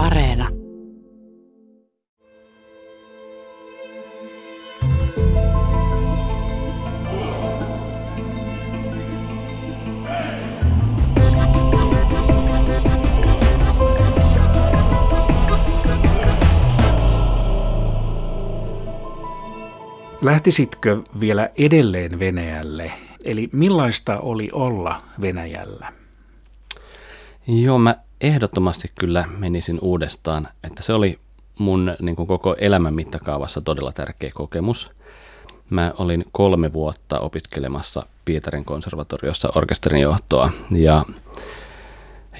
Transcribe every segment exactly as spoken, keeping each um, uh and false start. Areena. Lähtisitkö vielä edelleen Venäjälle? Eli millaista oli olla Venäjällä? Joo, mä ehdottomasti kyllä menisin uudestaan, että se oli mun niin kuin koko elämän mittakaavassa todella tärkeä kokemus. Mä olin kolme vuotta opiskelemassa Pietarin konservatoriossa orkesterinjohtoa ja,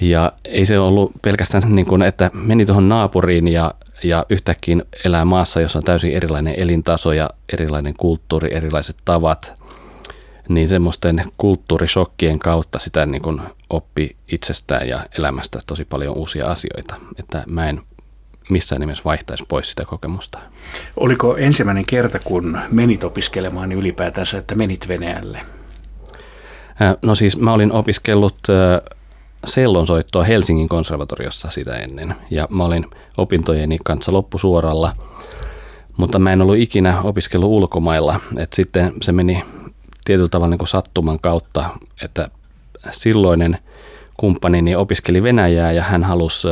ja ei se ollut pelkästään niin kuin, että meni tuohon naapuriin ja, ja yhtäkkiä elää maassa, jossa on täysin erilainen elintaso ja erilainen kulttuuri, erilaiset tavat. Niin semmoisten kulttuurishokkien kautta sitä niin kuin oppi itsestään ja elämästä tosi paljon uusia asioita, että mä en missään nimessä vaihtaisi pois sitä kokemusta. Oliko ensimmäinen kerta, kun menit opiskelemaan niin ylipäätänsä, että menit Venäjälle? No siis mä olin opiskellut sellonsoittoa Helsingin konservatoriossa sitä ennen ja mä olin opintojeni kanssa loppusuoralla, mutta mä en ollut ikinä opiskellut ulkomailla, että sitten se meni tietyllä tavalla niin kuin sattuman kautta, että silloinen kumppanini opiskeli venäjää ja hän halusi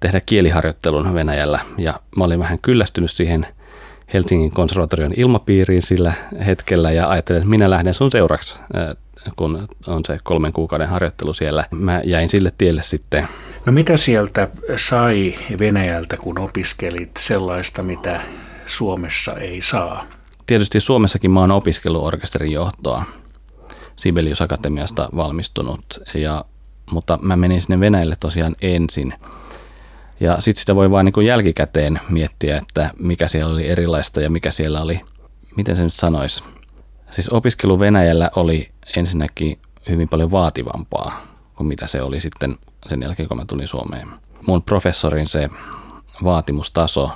tehdä kieliharjoittelun Venäjällä. Ja mä olin vähän kyllästynyt siihen Helsingin konservatorion ilmapiiriin sillä hetkellä ja ajattelin, että minä lähden sun seuraksi, kun on se kolmen kuukauden harjoittelu siellä. Mä jäin sille tielle sitten. No mitä sieltä sai Venäjältä, kun opiskelit sellaista, mitä Suomessa ei saa? Tietysti Suomessakin mä oon opiskellut orkesterin johtoa, Sibelius Akatemiasta valmistunut, ja, mutta mä menin sinne Venäjälle tosiaan ensin. Ja sitten sitä voi vaan niin kuin jälkikäteen miettiä, että mikä siellä oli erilaista ja mikä siellä oli, miten se nyt sanoisi. Siis opiskelu Venäjällä oli ensinnäkin hyvin paljon vaativampaa kuin mitä se oli sitten sen jälkeen, kun mä tulin Suomeen. Mun professorin se vaatimustaso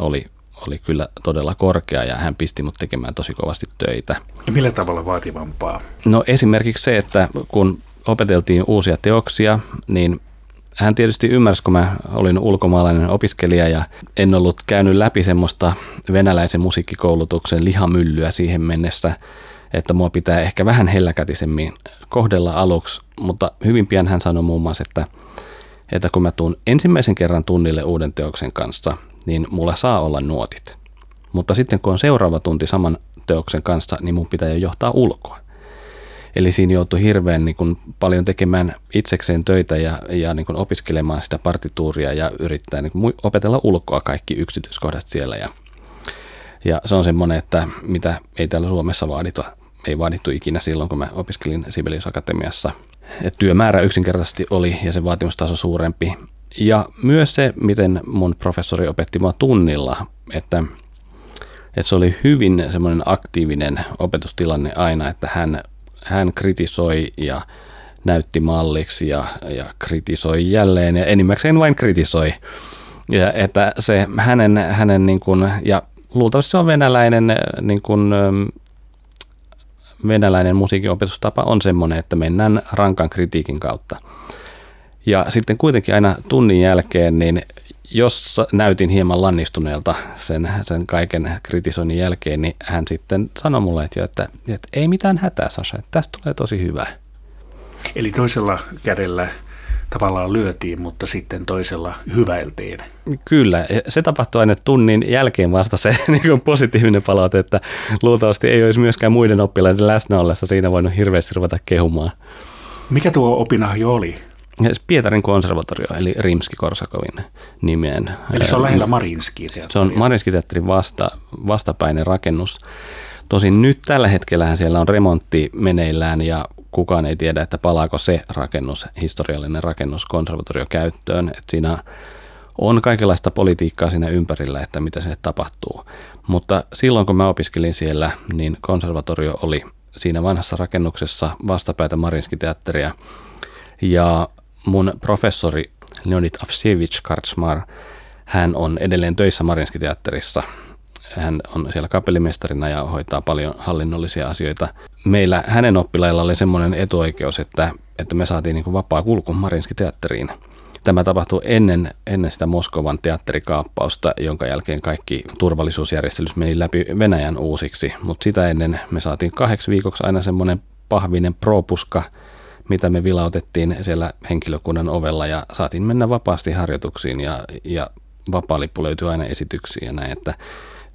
oli oli kyllä todella korkea ja hän pisti mut tekemään tosi kovasti töitä. Ja millä tavalla vaativampaa? No esimerkiksi se, että kun opeteltiin uusia teoksia, niin hän tietysti ymmärsi, kun mä olin ulkomaalainen opiskelija ja en ollut käynyt läpi semmoista venäläisen musiikkikoulutuksen lihamyllyä siihen mennessä, että mua pitää ehkä vähän helläkätisemmin kohdella aluksi, mutta hyvin pian hän sanoi muun muassa, että, että kun mä tuun ensimmäisen kerran tunnille uuden teoksen kanssa, niin mulla saa olla nuotit. Mutta sitten kun on seuraava tunti saman teoksen kanssa, niin mun pitää jo johtaa ulkoa. Eli siinä joutui hirveän niin kun, paljon tekemään itsekseen töitä ja, ja niin kun, opiskelemaan sitä partituuria ja yrittää niin kun, opetella ulkoa kaikki yksityiskohdat siellä. Ja, ja se on semmoinen, että mitä ei täällä Suomessa vaadita, ei vaadittu ikinä silloin, kun mä opiskelin Sibelius Akatemiassa. Et työmäärä yksinkertaisesti oli ja sen vaatimustaso suurempi. Ja myös se, miten mun professori opetti mua tunnilla, että, että se oli hyvin semmoinen aktiivinen opetustilanne aina, että hän, hän kritisoi ja näytti malliksi ja, ja kritisoi jälleen ja enimmäkseen vain kritisoi. Ja, että se hänen, hänen niin kuin, ja luultavasti se on venäläinen, niin kuin, venäläinen musiikin opetustapa on semmoinen, että mennään rankan kritiikin kautta. Ja sitten kuitenkin aina tunnin jälkeen, niin jos näytin hieman lannistuneelta sen, sen kaiken kritisoinnin jälkeen, niin hän sitten sanoi mulle, että, että, että ei mitään hätää, Sasha, että tästä tulee tosi hyvä. Eli toisella kädellä tavallaan lyötiin, mutta sitten toisella hyväiltiin. Kyllä, se tapahtui aina tunnin jälkeen vasta se niin positiivinen palaute, että luultavasti ei olisi myöskään muiden oppilaiden läsnä ollessa siinä voinut hirveästi ruveta kehumaan. Mikä tuo opinahjo oli? Pietarin konservatorio, eli Rimski-Korsakovin nimeen. Eli se on lähellä Mariinski-teatteria. Se on Mariinski-teatterin vasta, vastapäinen rakennus. Tosin nyt tällä hetkellähän siellä on remontti meneillään ja kukaan ei tiedä, että palaako se rakennus, historiallinen rakennus konservatoriokäyttöön. Et siinä on kaikenlaista politiikkaa siinä ympärillä, että mitä se tapahtuu. Mutta silloin kun mä opiskelin siellä, niin konservatorio oli siinä vanhassa rakennuksessa vastapäätä Mariinski-teatteria ja mun professori Leonid Afsevich Kartsmar, hän on edelleen töissä Mariinski-teatterissa. Hän on siellä kapellimestarina ja hoitaa paljon hallinnollisia asioita. Meillä hänen oppilailla oli semmoinen etuoikeus, että, että me saatiin niin kuin vapaa kulku Mariinski-teatteriin. Tämä tapahtui ennen, ennen sitä Moskovan teatterikaappausta, jonka jälkeen kaikki turvallisuusjärjestelyt meni läpi Venäjän uusiksi. Mutta sitä ennen me saatiin kahdeksi viikoksi aina semmoinen pahvinen propuska, mitä me vilautettiin siellä henkilökunnan ovella ja saatiin mennä vapaasti harjoituksiin ja, ja vapaalippu löytyi aina esityksiin ja näin, että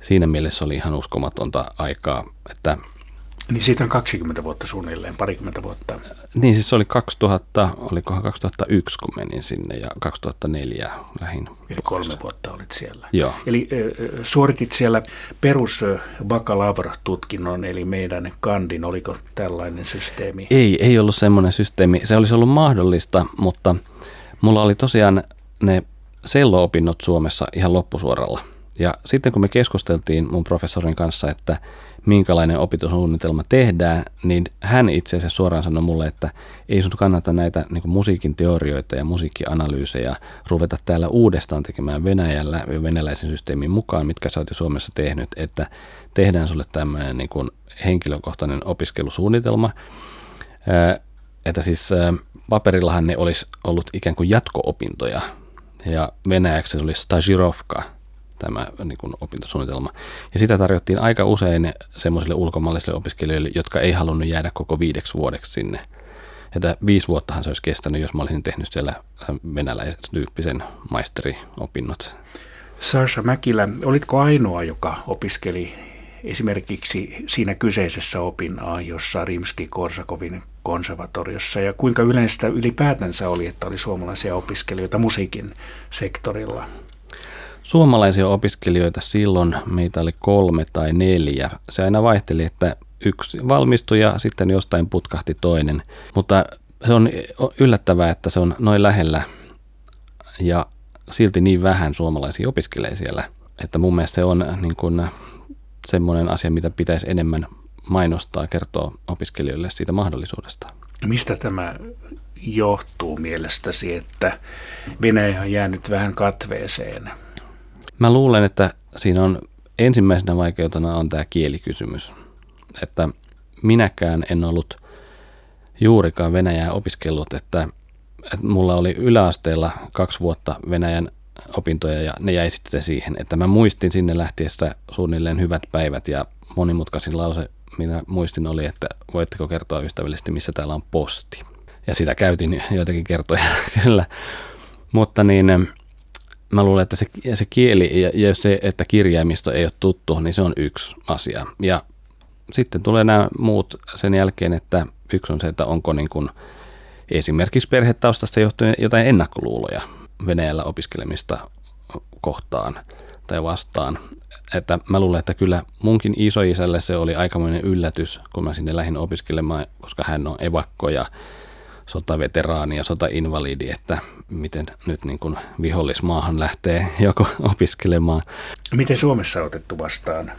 siinä mielessä oli ihan uskomatonta aikaa. Että niin siitä on kaksikymmentä vuotta suunnilleen, parikymmentä vuotta. Niin siis se oli kaksituhatta, olikohan kaksituhattayksi kun menin sinne ja kaksituhattaneljä lähin. Eli kolme vuotta olit siellä. Joo. Eli suoritit siellä perus bakalavra-tutkinnon eli meidän kandin, oliko tällainen systeemi? Ei, ei ollut semmoinen systeemi. Se olisi ollut mahdollista, mutta mulla oli tosiaan ne sello-opinnot Suomessa ihan loppusuoralla. Ja sitten kun me keskusteltiin mun professorin kanssa, että minkälainen opintosuunnitelma tehdään, niin hän itse asiassa suoraan sanoi mulle, että ei sun kannata näitä niin kuin musiikin teorioita ja musiikkianalyysejä ruveta täällä uudestaan tekemään Venäjällä ja venäläisen systeemin mukaan, mitkä sä oot jo Suomessa tehnyt, että tehdään sulle tämmöinen niin kuin henkilökohtainen opiskelusuunnitelma, että siis paperillahan ne olisi ollut ikään kuin jatko-opintoja ja venäjäksi se oli stažirovka, tämä niin kuin opintosuunnitelma. Ja sitä tarjottiin aika usein semmoisille ulkomaalaisille opiskelijoille, jotka ei halunnut jäädä koko viideksi vuodeksi sinne. Että viisi vuottahan se olisi kestänyt, jos mä olisin tehnyt siellä venäläistyyppisen maisteriopinnot. Sasha Mäkilä, olitko ainoa, joka opiskeli esimerkiksi siinä kyseisessä opinahjossa Rimski-Korsakovin konservatoriossa, ja kuinka yleistä ylipäätänsä oli, että oli suomalaisia opiskelijoita musiikin sektorilla? Suomalaisia opiskelijoita silloin meitä oli kolme tai neljä. Se aina vaihteli, että yksi valmistui ja sitten jostain putkahti toinen. Mutta se on yllättävää, että se on noin lähellä ja silti niin vähän suomalaisia opiskelee siellä. Että mun mielestä se on niin kuin semmoinen asia, mitä pitäisi enemmän mainostaa, kertoa opiskelijoille siitä mahdollisuudesta. Mistä tämä johtuu mielestäsi, että Venäjä on jäänyt vähän katveeseen? Mä luulen, että siinä on ensimmäisenä vaikeutena on tämä kielikysymys, että minäkään en ollut juurikaan Venäjää opiskellut, että, että mulla oli yläasteella kaksi vuotta Venäjän opintoja ja ne jäi sitten siihen, että mä muistin sinne lähtiessä suunnilleen hyvät päivät ja monimutkaisin lause, minä muistin oli, että voitteko kertoa ystävällisesti, missä täällä on posti ja sitä käytin joitakin kertoja kyllä, mutta niin mä luulen, että se, se kieli ja, ja se, että kirjaimisto ei ole tuttu, niin se on yksi asia. Ja sitten tulee nämä muut sen jälkeen, että yksi on se, että onko niin kuin esimerkiksi perhetaustasta johtuen jotain ennakkoluuloja Venäjällä opiskelemista kohtaan tai vastaan. Että mä luulen, että kyllä munkin isoisälle se oli aikamoinen yllätys, kun mä sinne lähdin opiskelemaan, koska hän on evakko ja sotaveteraani ja sotainvalidi, että miten nyt niin kuin vihollismaahan lähtee joku opiskelemaan. Miten Suomessa on otettu vastaan?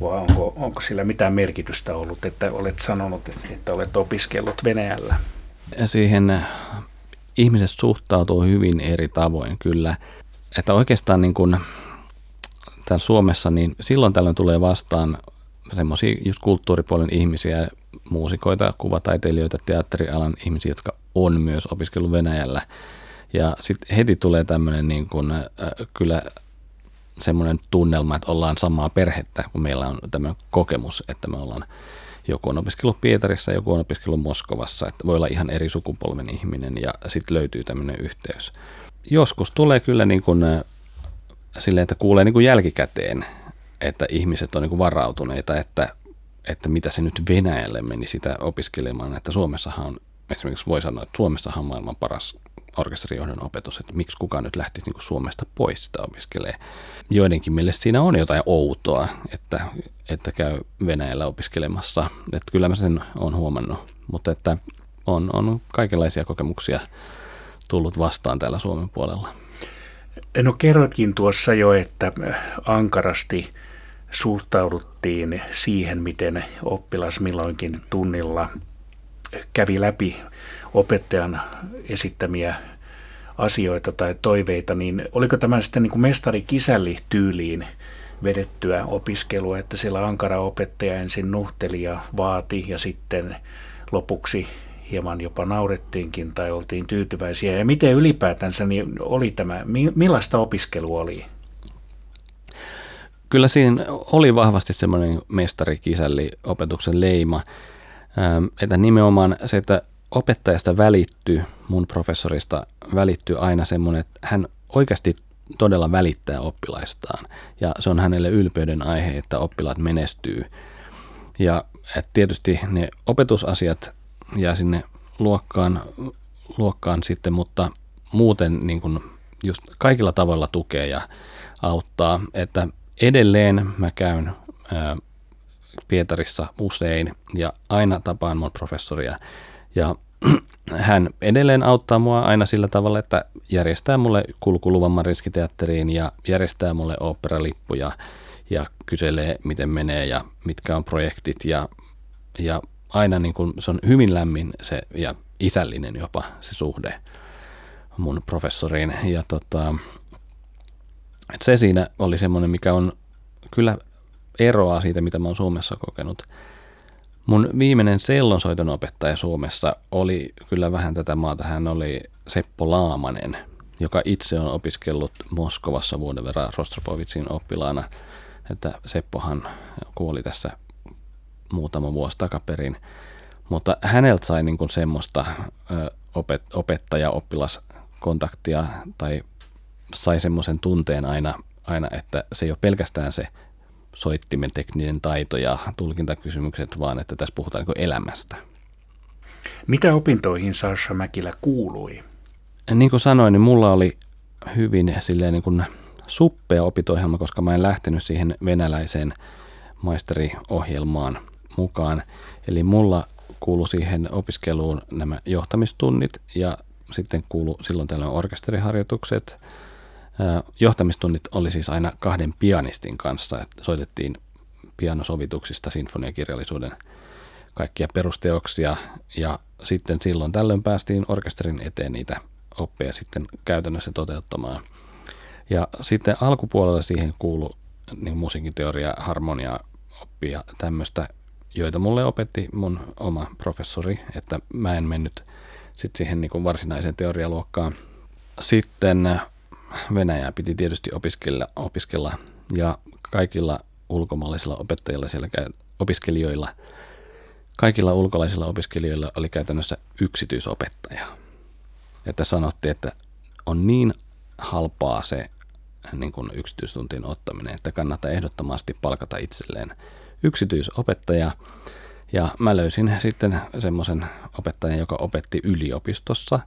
Vai onko, onko sillä mitään merkitystä ollut, että olet sanonut, että olet opiskellut Venäjällä? Ja siihen ihmiset suhtautuu hyvin eri tavoin kyllä. Että oikeastaan niin kuin täällä Suomessa, niin silloin tällöin tulee vastaan semmoisia just kulttuuripuolen ihmisiä, muusikoita, kuvataiteilijoita, teatterialan ihmisiä, jotka on myös opiskellut Venäjällä. Ja sitten heti tulee tämmöinen niin kuin, äh, kyllä semmoinen tunnelma, että ollaan samaa perhettä, kun meillä on tämmöinen kokemus, että me ollaan, joku on opiskellut Pietarissa, joku on opiskellut Moskovassa, että voi olla ihan eri sukupolven ihminen ja sitten löytyy tämmöinen yhteys. Joskus tulee kyllä niin kuin, äh, silleen, että kuulee niin kuin jälkikäteen, että ihmiset on niin kuin varautuneita, että että mitä se nyt Venäjälle meni sitä opiskelemaan, että Suomessahan on, esimerkiksi voi sanoa, että Suomessahan on maailman paras orkesterijohdon opetus, että miksi kukaan nyt lähtisi niin kuin Suomesta pois sitä opiskelee. Joidenkin mielestä siinä on jotain outoa, että, että käy Venäjällä opiskelemassa, että kyllä mä sen olen huomannut, mutta että on, on kaikenlaisia kokemuksia tullut vastaan täällä Suomen puolella. No kerrotkin tuossa jo, että ankarasti suhtauduttiin siihen, miten oppilas milloinkin tunnilla kävi läpi opettajan esittämiä asioita tai toiveita, niin oliko tämä sitten niin kuin mestari-kisälli-tyyliin vedettyä opiskelua, että siellä ankara opettaja ensin nuhteli ja vaati ja sitten lopuksi hieman jopa naurettiinkin tai oltiin tyytyväisiä. Ja miten ylipäätänsä niin oli tämä, millaista opiskelu oli? Kyllä siinä oli vahvasti semmoinen mestarikisälli-opetuksen leima, että nimenomaan se, että opettajasta välittyi, mun professorista välittyi aina semmoinen, että hän oikeasti todella välittää oppilaistaan ja se on hänelle ylpeyden aihe, että oppilaat menestyy. Ja et tietysti ne opetusasiat jää sinne luokkaan, luokkaan sitten, mutta muuten niin kun just kaikilla tavalla tukee ja auttaa, että edelleen mä käyn ää, Pietarissa usein ja aina tapaan mun professoria ja hän edelleen auttaa mua aina sillä tavalla, että järjestää mulle kulkuluvan Mariinski-teatteriin ja järjestää mulle oopperalippuja ja kyselee, miten menee ja mitkä on projektit ja, ja aina niin kuin se on hyvin lämmin se ja isällinen jopa se suhde mun professoriin ja tota, se siinä oli semmoinen, mikä on kyllä eroaa siitä, mitä mä oon Suomessa kokenut. Mun viimeinen sellonsoiton opettaja Suomessa oli kyllä vähän tätä maata. Hän oli Seppo Laamanen, joka itse on opiskellut Moskovassa vuoden verran Rostropovitsin oppilaana. Että Seppohan kuoli tässä muutama vuosi takaperin. Mutta häneltä sai niin kuin semmoista opet- opettaja-oppilaskontaktia tai sai semmoisen tunteen aina, aina, että se ei ole pelkästään se soittimen tekninen taito ja tulkintakysymykset, vaan että tässä puhutaan niin elämästä. Mitä opintoihin Sasha Mäkilä kuului? Niin kuin sanoin, niin mulla oli hyvin silleen niin kuin suppea opinto-ohjelma, koska mä en lähtenyt siihen venäläiseen maisteriohjelmaan mukaan. Eli mulla kuului siihen opiskeluun nämä johtamistunnit ja sitten kuului silloin tällöin orkesteriharjoitukset. Johtamistunnit oli siis aina kahden pianistin kanssa, että soitettiin pianosovituksista sinfoniakirjallisuuden kaikkia perusteoksia ja sitten silloin tällöin päästiin orkesterin eteen niitä oppeja sitten käytännössä toteuttamaan. Ja sitten alkupuolella siihen kuului niin musiikinteoria, harmonia, oppia tämmöistä, joita mulle opetti mun oma professori, että mä en mennyt sitten siihen niin kuin varsinaiseen teorialuokkaan. Sitten venäjää piti tietysti opiskella, opiskella ja kaikilla ulkomaalaisilla opettajilla siellä opiskelijoilla, kaikilla ulkolaisilla opiskelijoilla oli käytännössä yksityisopettaja. Että sanottiin, että on niin halpaa se niin kuin yksityistuntien ottaminen, että kannattaa ehdottomasti palkata itselleen yksityisopettaja. Ja mä löysin sitten semmoisen opettajan, joka opetti yliopistossa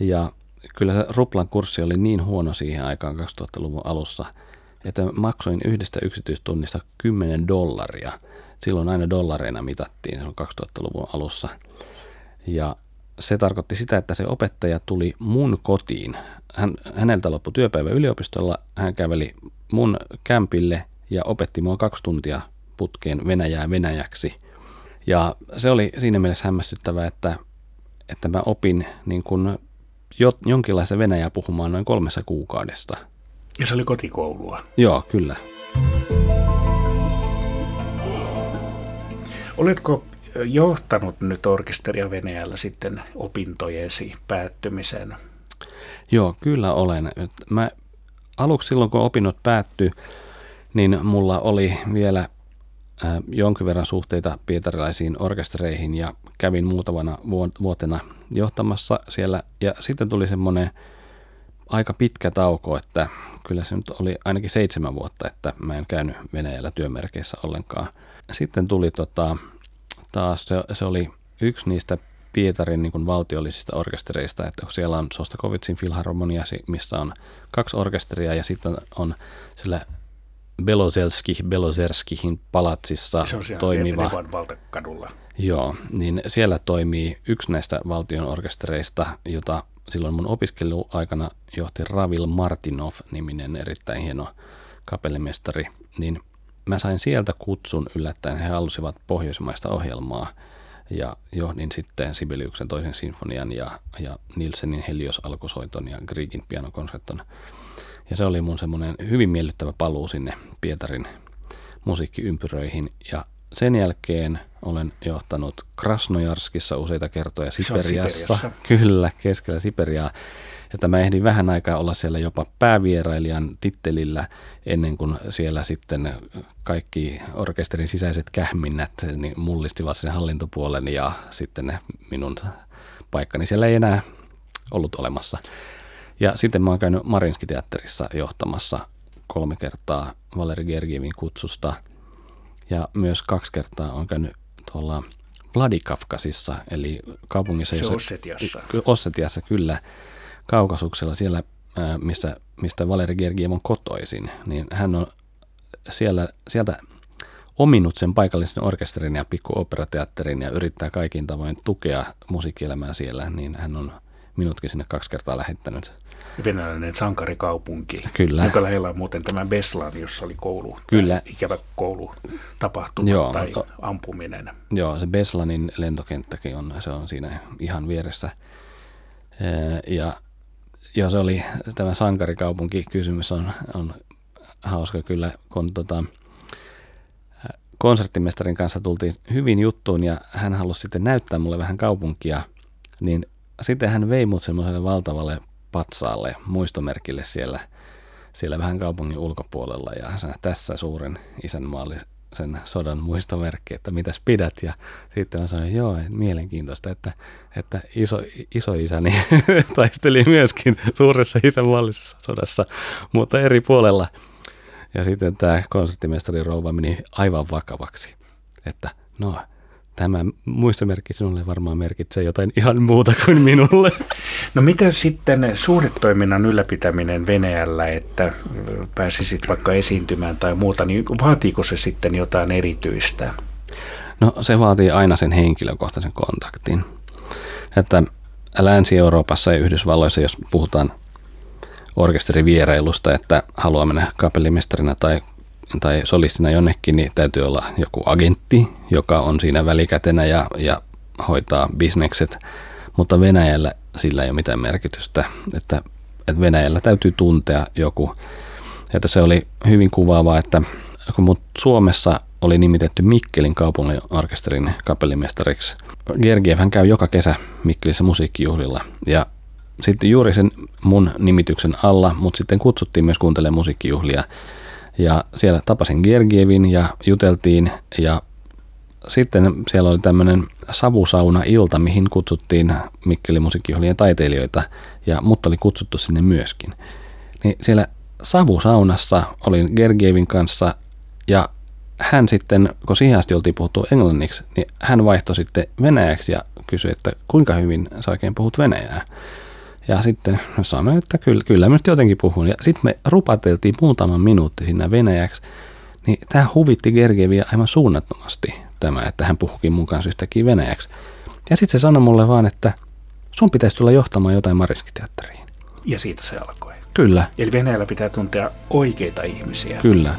ja kyllä se ruplan kurssi oli niin huono siihen aikaan kaksituhattaluvun alussa, että maksoin yhdestä yksityistunnista kymmenen dollaria. Silloin aina dollareina mitattiin kaksituhattaluvun alussa. Ja se tarkoitti sitä, että se opettaja tuli mun kotiin. Hän, häneltä loppui työpäivä yliopistolla. Hän käveli mun kämpille ja opetti mua kaksi tuntia putkeen venäjää venäjäksi. Ja se oli siinä mielessä hämmästyttävää, että, että mä opin niin kuin jonkinlaista venäjää puhumaan noin kolmessa kuukaudesta. Ja se oli kotikoulua? Joo, kyllä. Oletko johtanut nyt orkesteria Venäjällä sitten opintojesi päättymiseen? Joo, kyllä olen. Mä aluksi silloin, kun opinnot päättyi, niin mulla oli vielä jonkin verran suhteita pietarilaisiin orkestereihin ja kävin muutamana vuotena johtamassa siellä ja sitten tuli semmoinen aika pitkä tauko, että kyllä se nyt oli ainakin seitsemän vuotta, että mä en käynyt Venäjällä työmerkeissä ollenkaan. Sitten tuli tota, taas, se, se oli yksi niistä Pietarin niin kuin valtiollisista orkestereista, että siellä on Šostakovichin filharmonia, missä on kaksi orkesteria ja sitten on sillä Beloselski, Beloselskihin palatsissa toimiva. Se on Valtakadulla. Joo, niin siellä toimii yksi näistä valtion orkestereista, jota silloin mun opiskeluaikana johti Ravil Martinov niminen erittäin hieno kapellimestari. Niin mä sain sieltä kutsun yllättäen, he halusivat pohjoismaista ohjelmaa ja johdin sitten Sibeliuksen toisen sinfonian ja, ja Nielsenin Helios-alkusoiton ja Griegin pianokonserton. Ja se oli mun semmoinen hyvin miellyttävä paluu sinne Pietarin musiikkiympyröihin ja sen jälkeen olen johtanut Krasnojarskissa useita kertoja, Siperiassa, Siperiassa. Kyllä, keskellä Siperiaa. Ja tämä ehdin vähän aikaa olla siellä jopa päävierailijan tittelillä ennen kuin siellä sitten kaikki orkesterin sisäiset kähminnät niin mullistivat sen hallintopuolen ja sitten ne minun paikkani siellä ei enää ollut olemassa. Ja sitten mä oon käynyt Mariinski-teatterissa johtamassa kolme kertaa Valeri Gergievin kutsusta ja myös kaksi kertaa on käynyt tuolla Vladikavkazissa, eli kaupungissa, jossa Ossetiassa. Ossetiassa kyllä. Kaukasuksella siellä, missä, mistä Valeri Gergiev on kotoisin, niin hän on siellä, sieltä ominut sen paikallisen orkesterin ja pikkuoperateatterin ja yrittää kaikin tavoin tukea musiikkielämää siellä, niin hän on minutkin sinne kaksi kertaa lähettänyt. Venäläinen sankarikaupunki, kyllä. Joka lähellä on muuten tämä Beslan, jossa oli koulu, kyllä. Ikävä koulutapahtuma Joo, tai to, ampuminen. Joo, se Beslanin lentokenttäkin on, se on siinä ihan vieressä. Ja joo, se oli tämä sankarikaupunkikysymys on, on hauska kyllä, kun tota, konserttimestarin kanssa tultiin hyvin juttuun ja hän halusi sitten näyttää mulle vähän kaupunkia, niin sitten hän vei mut semmoiselle valtavalle patsaalle, muistomerkille siellä, siellä vähän kaupungin ulkopuolella ja sanoi, tässä suuren isänmaallisen sodan muistomerkki, että mitäs pidät ja sitten mä sanoin, joo, mielenkiintoista, että, että iso, isoisäni taisteli myöskin suuressa isänmaallisessa sodassa, mutta eri puolella ja sitten tämä konserttimestari rouva meni aivan vakavaksi, että no tämä muistomerkki sinulle varmaan merkitsee jotain ihan muuta kuin minulle. No mitä sitten suhdetoiminnan ylläpitäminen Venäjällä, että pääsisit vaikka esiintymään tai muuta, niin vaatiiko se sitten jotain erityistä? No se vaatii aina sen henkilökohtaisen kontaktin. Että Länsi-Euroopassa ja Yhdysvalloissa, jos puhutaan orkesterivierailusta, että haluaa mennä kapellimestarina tai tai solistina jonnekin, niin täytyy olla joku agentti, joka on siinä välikätenä ja, ja hoitaa bisnekset, mutta Venäjällä sillä ei ole mitään merkitystä, että, että Venäjällä täytyy tuntea joku. Että se oli hyvin kuvaavaa, että kun mut Suomessa oli nimitetty Mikkelin kaupunginorkesterin kapellimestariksi, Gergiev hän käy joka kesä Mikkelissä musiikkijuhlilla ja sitten juuri sen mun nimityksen alla, mutta sitten kutsuttiin myös kuuntelemaan musiikkijuhlia. Ja siellä tapasin Gergievin ja juteltiin ja sitten siellä oli tämmöinen savusauna-ilta, mihin kutsuttiin Mikkelin musiikkijuhlien taiteilijoita ja mut oli kutsuttu sinne myöskin. Niin siellä savusaunassa olin Gergievin kanssa ja hän sitten, kun siihen asti oltiin puhuttu englanniksi, niin hän vaihtoi sitten venäjäksi ja kysyi, että kuinka hyvin sä oikein puhut venäjää. Ja sitten sanoin, että kyllä, kyllä mä jotenkin puhun. Ja sitten me rupateltiin muutaman minuutti siinä venäjäksi. Niin tämä huvitti Gergieviä aivan suunnattomasti tämä, että hän puhukin mun kanssa yhtäkkiä venäjäksi. Ja sitten se sanoi mulle vaan, että sun pitäisi tulla johtamaan jotain Mariinski-teatteriin. Ja siitä se alkoi. Kyllä. Eli Venäjällä pitää tuntea oikeita ihmisiä. Kyllä.